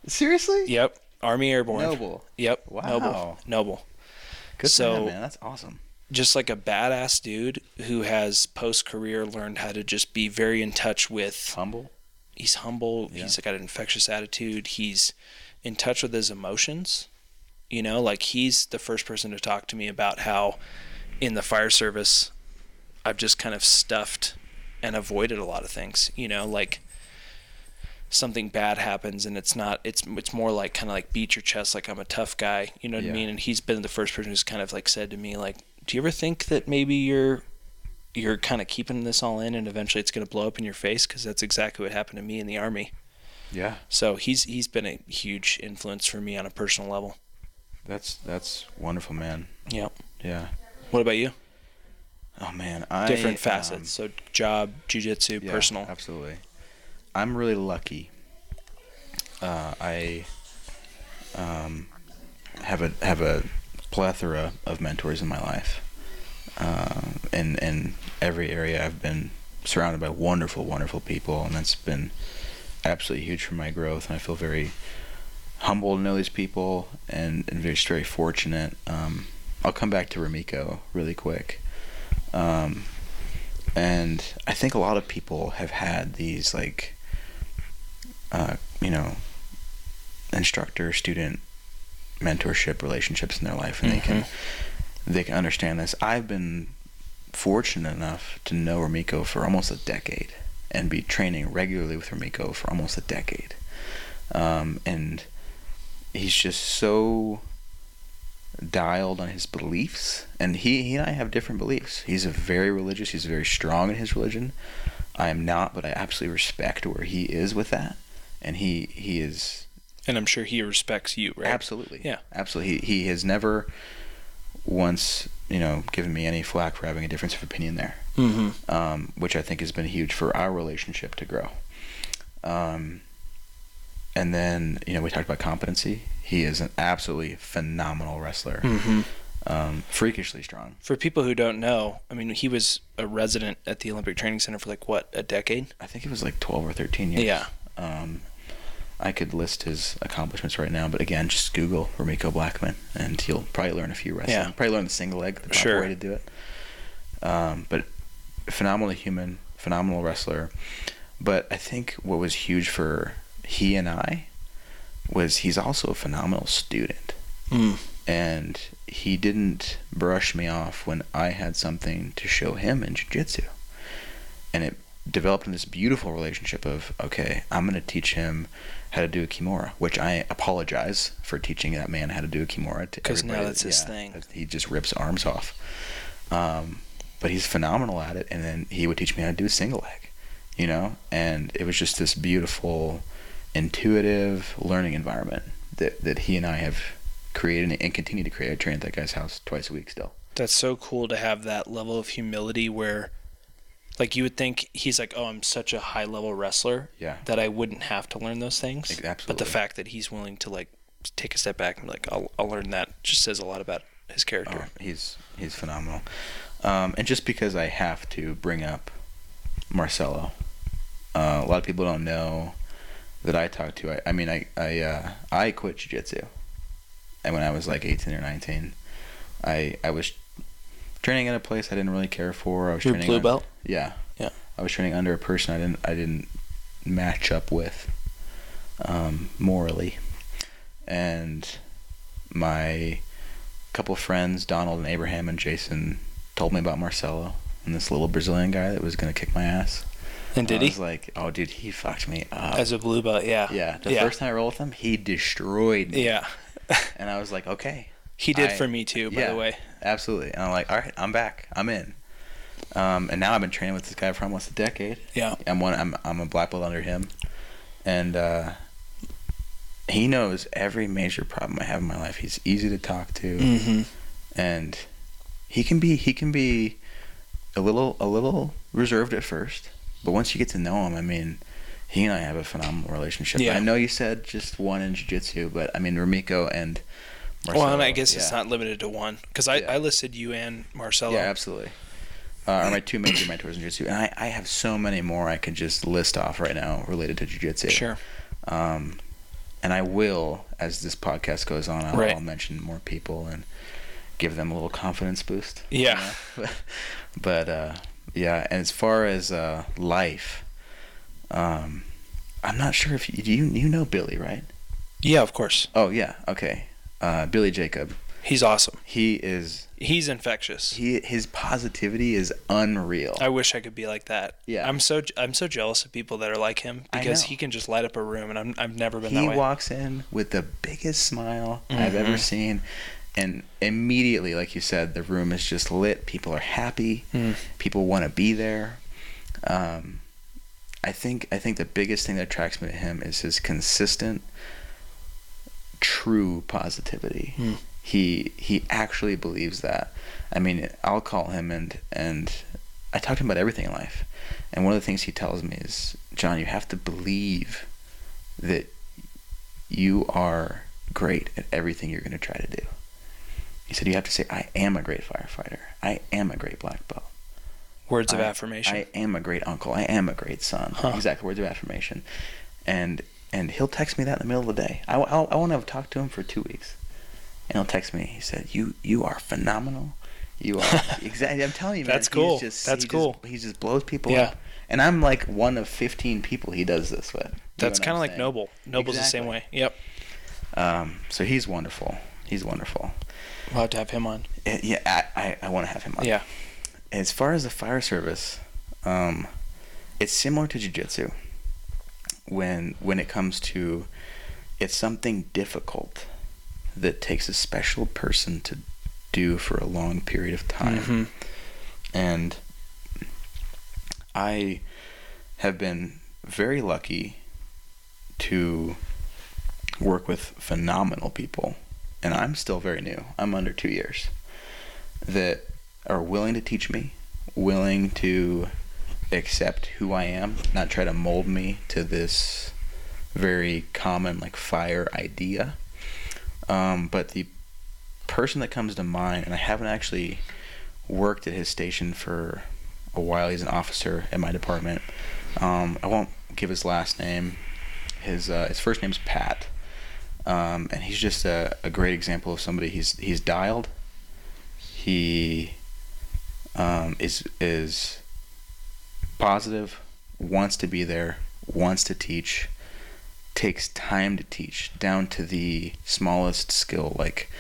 Seriously? Yep. Army Airborne. Noble. Yep. Wow. Noble. Noble. Good so, man, man. That's awesome. Just like a badass dude who has post-career learned how to just be very in touch with... Humble? He's humble. Yeah. He's got an infectious attitude. He's in touch with his emotions. You know, like, he's the first person to talk to me about how in the fire service, I've just kind of stuffed and avoided a lot of things. You know, like, something bad happens and it's not, it's it's more like kind of like beat your chest, like I'm a tough guy. You know what yeah. I mean? And he's been the first person who's kind of like said to me, like, do you ever think that maybe you're you're kind of keeping this all in and eventually it's going to blow up in your face? Because that's exactly what happened to me in the Army. Yeah. So he's he's been a huge influence for me on a personal level. That's that's wonderful, man. Yeah. Yeah. What about you? Oh, man. I, Different facets. Um, so job, jiu-jitsu, yeah, personal. Absolutely. I'm really lucky. Uh, I um, have a have a... plethora of mentors in my life, um, and in every area I've been surrounded by wonderful wonderful people, and that's been absolutely huge for my growth, and I feel very humbled to know these people, and, and very very fortunate. um, I'll come back to Romyko really quick, um, and I think a lot of people have had these like uh, you know instructor student mentorship relationships in their life, and mm-hmm. they can they can understand this. I've been fortunate enough to know Romyko for almost a decade and be training regularly with Romyko for almost a decade, um, and he's just so dialed on his beliefs, and he, he and I have different beliefs. He's a very religious, he's very strong in his religion. I am not, but I absolutely respect where he is with that, and he, he is. And I'm sure he respects you, right? Absolutely. Yeah. Absolutely. He, he has never once, you know, given me any flack for having a difference of opinion there, mm-hmm. um, which I think has been huge for our relationship to grow. Um, and then, you know, we talked about competency. He is an absolutely phenomenal wrestler, mm-hmm. um, freakishly strong. For people who don't know, I mean, he was a resident at the Olympic Training Center for like, what, a decade? I think it was like twelve or thirteen years. Yeah. Um I could list his accomplishments right now, but again, just Google Romyko Blackman, and you'll probably learn a few wrestling. Yeah. Probably learn the single leg, the proper way to do it. Um, but phenomenal human, phenomenal wrestler. But I think what was huge for he and I was he's also a phenomenal student. Mm. And he didn't brush me off when I had something to show him in jiu-jitsu. And it developed in this beautiful relationship of, okay, I'm going to teach him how to do a kimura, which I apologize for teaching that man how to do a kimura. Because now that's his yeah, thing. He just rips arms off. Um, but he's phenomenal at it. And then he would teach me how to do a single leg, you know? And it was just this beautiful, intuitive learning environment that, that he and I have created and continue to create. I train at that guy's house twice a week still. That's so cool to have that level of humility where, like, you would think he's like, oh, I'm such a high-level wrestler yeah. that I wouldn't have to learn those things. Absolutely. But the fact that he's willing to, like, take a step back and be like, I'll, I'll learn that just says a lot about his character. Oh, he's he's phenomenal. Um, and just because I have to bring up Marcelo, uh, a lot of people don't know that I talk to. I, I mean, I I, uh, I quit jiu-jitsu. And when I was like eighteen or nineteen, I I was training at a place I didn't really care for. I was Your training blue under, belt? Yeah. Yeah. I was training under a person I didn't I didn't match up with um, morally. And my couple of friends, Donald and Abraham and Jason, told me about Marcelo and this little Brazilian guy that was going to kick my ass. And did he? I was like, oh, dude, he fucked me up. As a blue belt, yeah. Yeah. The yeah. first time I rolled with him, he destroyed me. Yeah. And I was like, okay. He did I, for me too, by yeah, the way. Absolutely. And I'm like, all right, I'm back. I'm in. Um, and now I've been training with this guy for almost a decade. Yeah. I'm one. I'm I'm a black belt under him, and uh, he knows every major problem I have in my life. He's easy to talk to, mm-hmm. and he can be he can be a little a little reserved at first, but once you get to know him, I mean. He and I have a phenomenal relationship. Yeah. I know you said just one in jiu-jitsu, but I mean Romyko and Marcelo. Well, and I guess yeah. it's not limited to one because I, yeah. I listed you and Marcelo. Yeah, absolutely. Uh, are my two major mentors in jiu-jitsu, and I, I have so many more I could just list off right now related to jiu-jitsu. Sure. Um, and I will, as this podcast goes on, I'll, right. I'll mention more people and give them a little confidence boost. Yeah. You know? But uh, yeah, and as far as uh, life. Um, I'm not sure if you, you you know Billy, right? Yeah, of course. Oh yeah, okay. Uh, Billy Jacob. He's awesome. He is. He's infectious. He his positivity is unreal. I wish I could be like that. Yeah. I'm so I'm so jealous of people that are like him because he can just light up a room, and I'm I've never been he that way. He walks in with the biggest smile mm-hmm. I've ever seen, and immediately, like you said, the room is just lit. People are happy. Mm. People want to be there. Um. I think I think the biggest thing that attracts me to him is his consistent, true positivity. Mm. He he actually believes that. I mean, I'll call him and and I talk to him about everything in life. And one of the things he tells me is, John, you have to believe that you are great at everything you're going to try to do. He said you have to say, I am a great firefighter. I am a great black belt. Words of I, affirmation. I am a great uncle. I am a great son. Huh. Exactly. Words of affirmation. And and he'll text me that in the middle of the day. I, I, I won't have talked to him for two weeks. And he'll text me. He said, you you are phenomenal. You are. Exactly. I'm telling you, man. That's cool. Just, That's he cool. Just, he just blows people yeah. up. And I'm like one of fifteen people he does this with. That's kind of like saying. Noble. Noble's exactly. the same way. Yep. Um. So he's wonderful. He's wonderful. We'll have to have him on. It, yeah. I, I, I want to have him on. Yeah. As far as the fire service, um, it's similar to jiu-jitsu when when it comes to it's something difficult that takes a special person to do for a long period of time. Mm-hmm. And I have been very lucky to work with phenomenal people, and I'm still very new. I'm under two years. That... are willing to teach me, willing to accept who I am, not try to mold me to this very common like fire idea. Um, but the person that comes to mind, and I haven't actually worked at his station for a while. He's an officer at my department. Um, I won't give his last name. His uh, his first name's Pat, um, and he's just a, a great example of somebody. He's he's dialed. He um, is is positive, wants to be there, wants to teach, takes time to teach down to the smallest skill. Like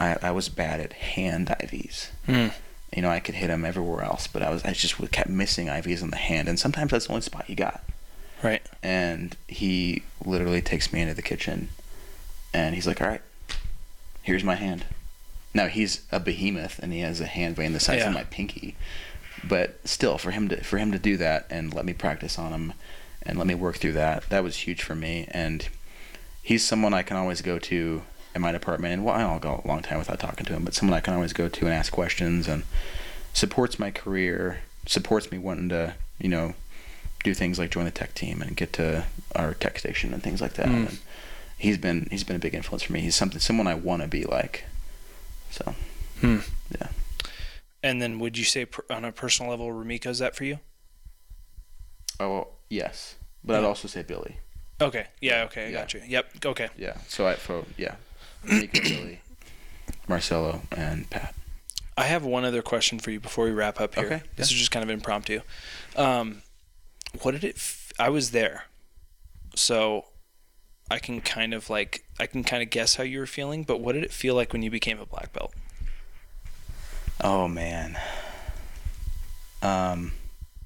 I, I was bad at hand I Vs. Hmm. You know, I could hit them everywhere else, but I was I just kept missing I Vs on the hand, and sometimes that's the only spot you got. Right. And he literally takes me into the kitchen, and he's like, all right, here's my hand. Now, he's a behemoth, and he has a hand vein the size yeah. of my pinky. But still, for him to for him to do that and let me practice on him and let me work through that, that was huge for me. And he's someone I can always go to in my department. And well, I'll go a long time without talking to him, but someone I can always go to and ask questions, and supports my career, supports me wanting to, you know, do things like join the tech team and get to our tech station and things like that. Mm. And he's been he's been a big influence for me. He's something someone I want to be like. So, hmm. yeah. And then, would you say per, on a personal level, Romyko's that for you? Oh yes, but yeah. I'd also say Billy. Okay. Yeah. Okay. I yeah. got you. Yep. Okay. Yeah. So I for yeah, Romyko, Billy, Marcelo, and Pat. I have one other question for you before we wrap up here. Okay. This yeah. is just kind of impromptu. Um, What did it? F- I was there, so I can kind of like I can kind of guess how you were feeling. But what did it feel like when you became a black belt? Oh man, um,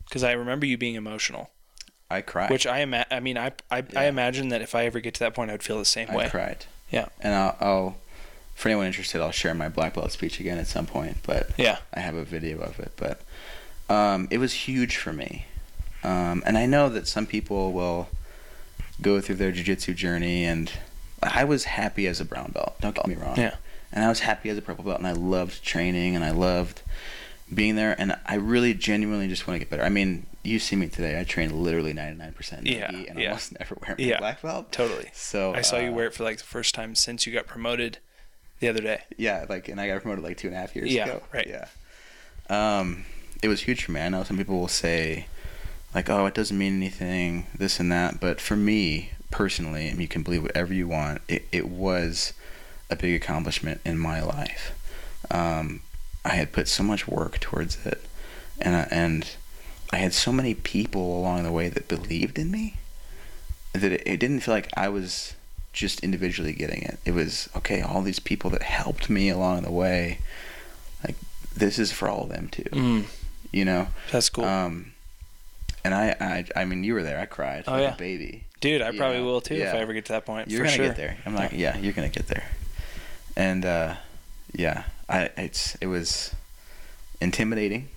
because I remember you being emotional. I cried. Which I ima- I mean, I I, yeah. I imagine that if I ever get to that point, I would feel the same I way. I cried. Yeah. And I'll, I'll, for anyone interested, I'll share my black belt speech again at some point. But yeah, I have a video of it. But um, it was huge for me. Um, and I know that some people will go through their jiu-jitsu journey, and I was happy as a brown belt. Don't get me wrong. Yeah. And I was happy as a purple belt, and I loved training, and I loved being there, and I really genuinely just want to get better. I mean, you see me today. I train literally ninety-nine percent yeah, Nike, and yeah. I almost never wear my yeah, black belt. Totally. So I saw uh, you wear it for like the first time since you got promoted the other day. Yeah, like, and I got promoted like two and a half years yeah, ago. Right. Yeah, right. Um, it was huge for me. I know some people will say, like, oh, it doesn't mean anything, this and that. But for me, personally, and you can believe whatever you want, it, it was a big accomplishment in my life. Um, I had put so much work towards it. And I, and I had so many people along the way that believed in me that it, it didn't feel like I was just individually getting it. It was, okay, all these people that helped me along the way, like, this is for all of them, too. Mm. You know? That's cool. Um, And I, I, I mean, you were there. I cried. Oh, like yeah. a baby. Dude, I you probably know? will, too, yeah. if I ever get to that point. You're going to sure. get there. I'm like, yeah, yeah you're going to get there. And, uh, yeah, I, it's it was intimidating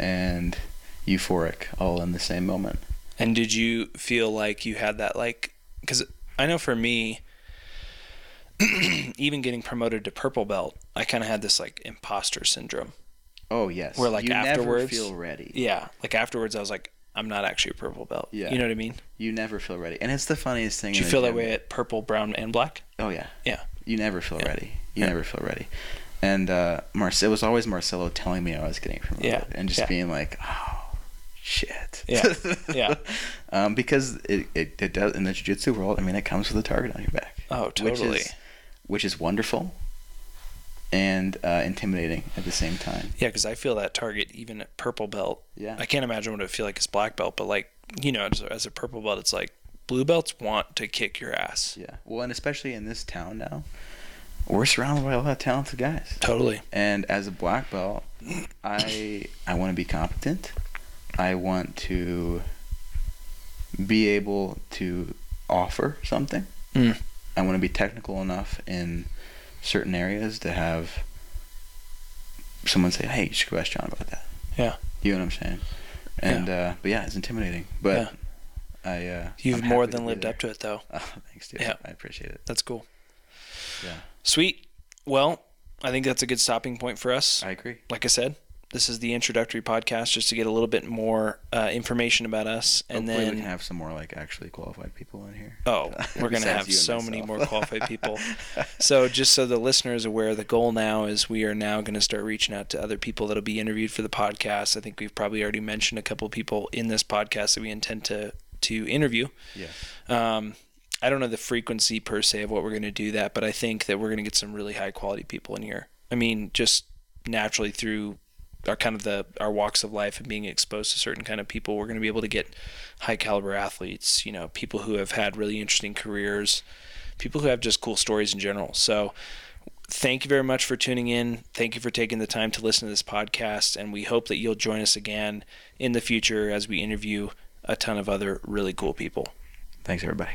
and euphoric all in the same moment. And did you feel like you had that, like, because I know for me, even getting promoted to purple belt, I kind of had this, like, imposter syndrome. Oh yes. Where like you afterwards, never feel ready. Yeah, like afterwards, I was like, I'm not actually a purple belt. Yeah. You know what I mean? You never feel ready, and it's the funniest thing. Do you feel that way at purple, brown, and black? Oh yeah. Yeah. You never feel yeah. ready. You yeah. never feel ready, and uh, Marce- it was always Marcelo telling me I was getting promoted, yeah. and just yeah. being like, oh shit. Yeah. yeah. um, because it, it it does in the jiu-jitsu world. I mean, it comes with a target on your back. Oh totally. Which is, which is wonderful. And uh, intimidating at the same time. Yeah, because I feel that target even at purple belt. Yeah. I can't imagine what it would feel like as black belt, but like, you know, as, as a purple belt, it's like blue belts want to kick your ass. Yeah. Well, and especially in this town now, we're surrounded by a lot of talented guys. Totally. And as a black belt, I I want to be competent. I want to be able to offer something. Mm. I want to be technical enough in certain areas to have someone say, hey, you should go ask John about that. Yeah. You know what I'm saying? And, yeah. uh, but yeah, it's intimidating. But yeah. I, uh, you've more than lived there. up to it, though. Oh, thanks, dude. Yeah. I appreciate it. That's cool. Yeah. Sweet. Well, I think that's a good stopping point for us. I agree. Like I said, this is the introductory podcast just to get a little bit more uh, information about us. And Hopefully then we can have some more like actually qualified people in here. Oh, we're going to have so myself. many more qualified people. So just so the listener is aware, the goal now is we are now going to start reaching out to other people that'll be interviewed for the podcast. I think we've probably already mentioned a couple of people in this podcast that we intend to to interview. Yeah. Um, I don't know the frequency per se of what we're going to do that, but I think that we're going to get some really high quality people in here. I mean, just naturally through our kind of the, our walks of life and being exposed to certain kind of people, we're going to be able to get high caliber athletes, you know, people who have had really interesting careers, people who have just cool stories in general. So thank you very much for tuning in. Thank you for taking the time to listen to this podcast. And we hope that you'll join us again in the future as we interview a ton of other really cool people. Thanks, everybody.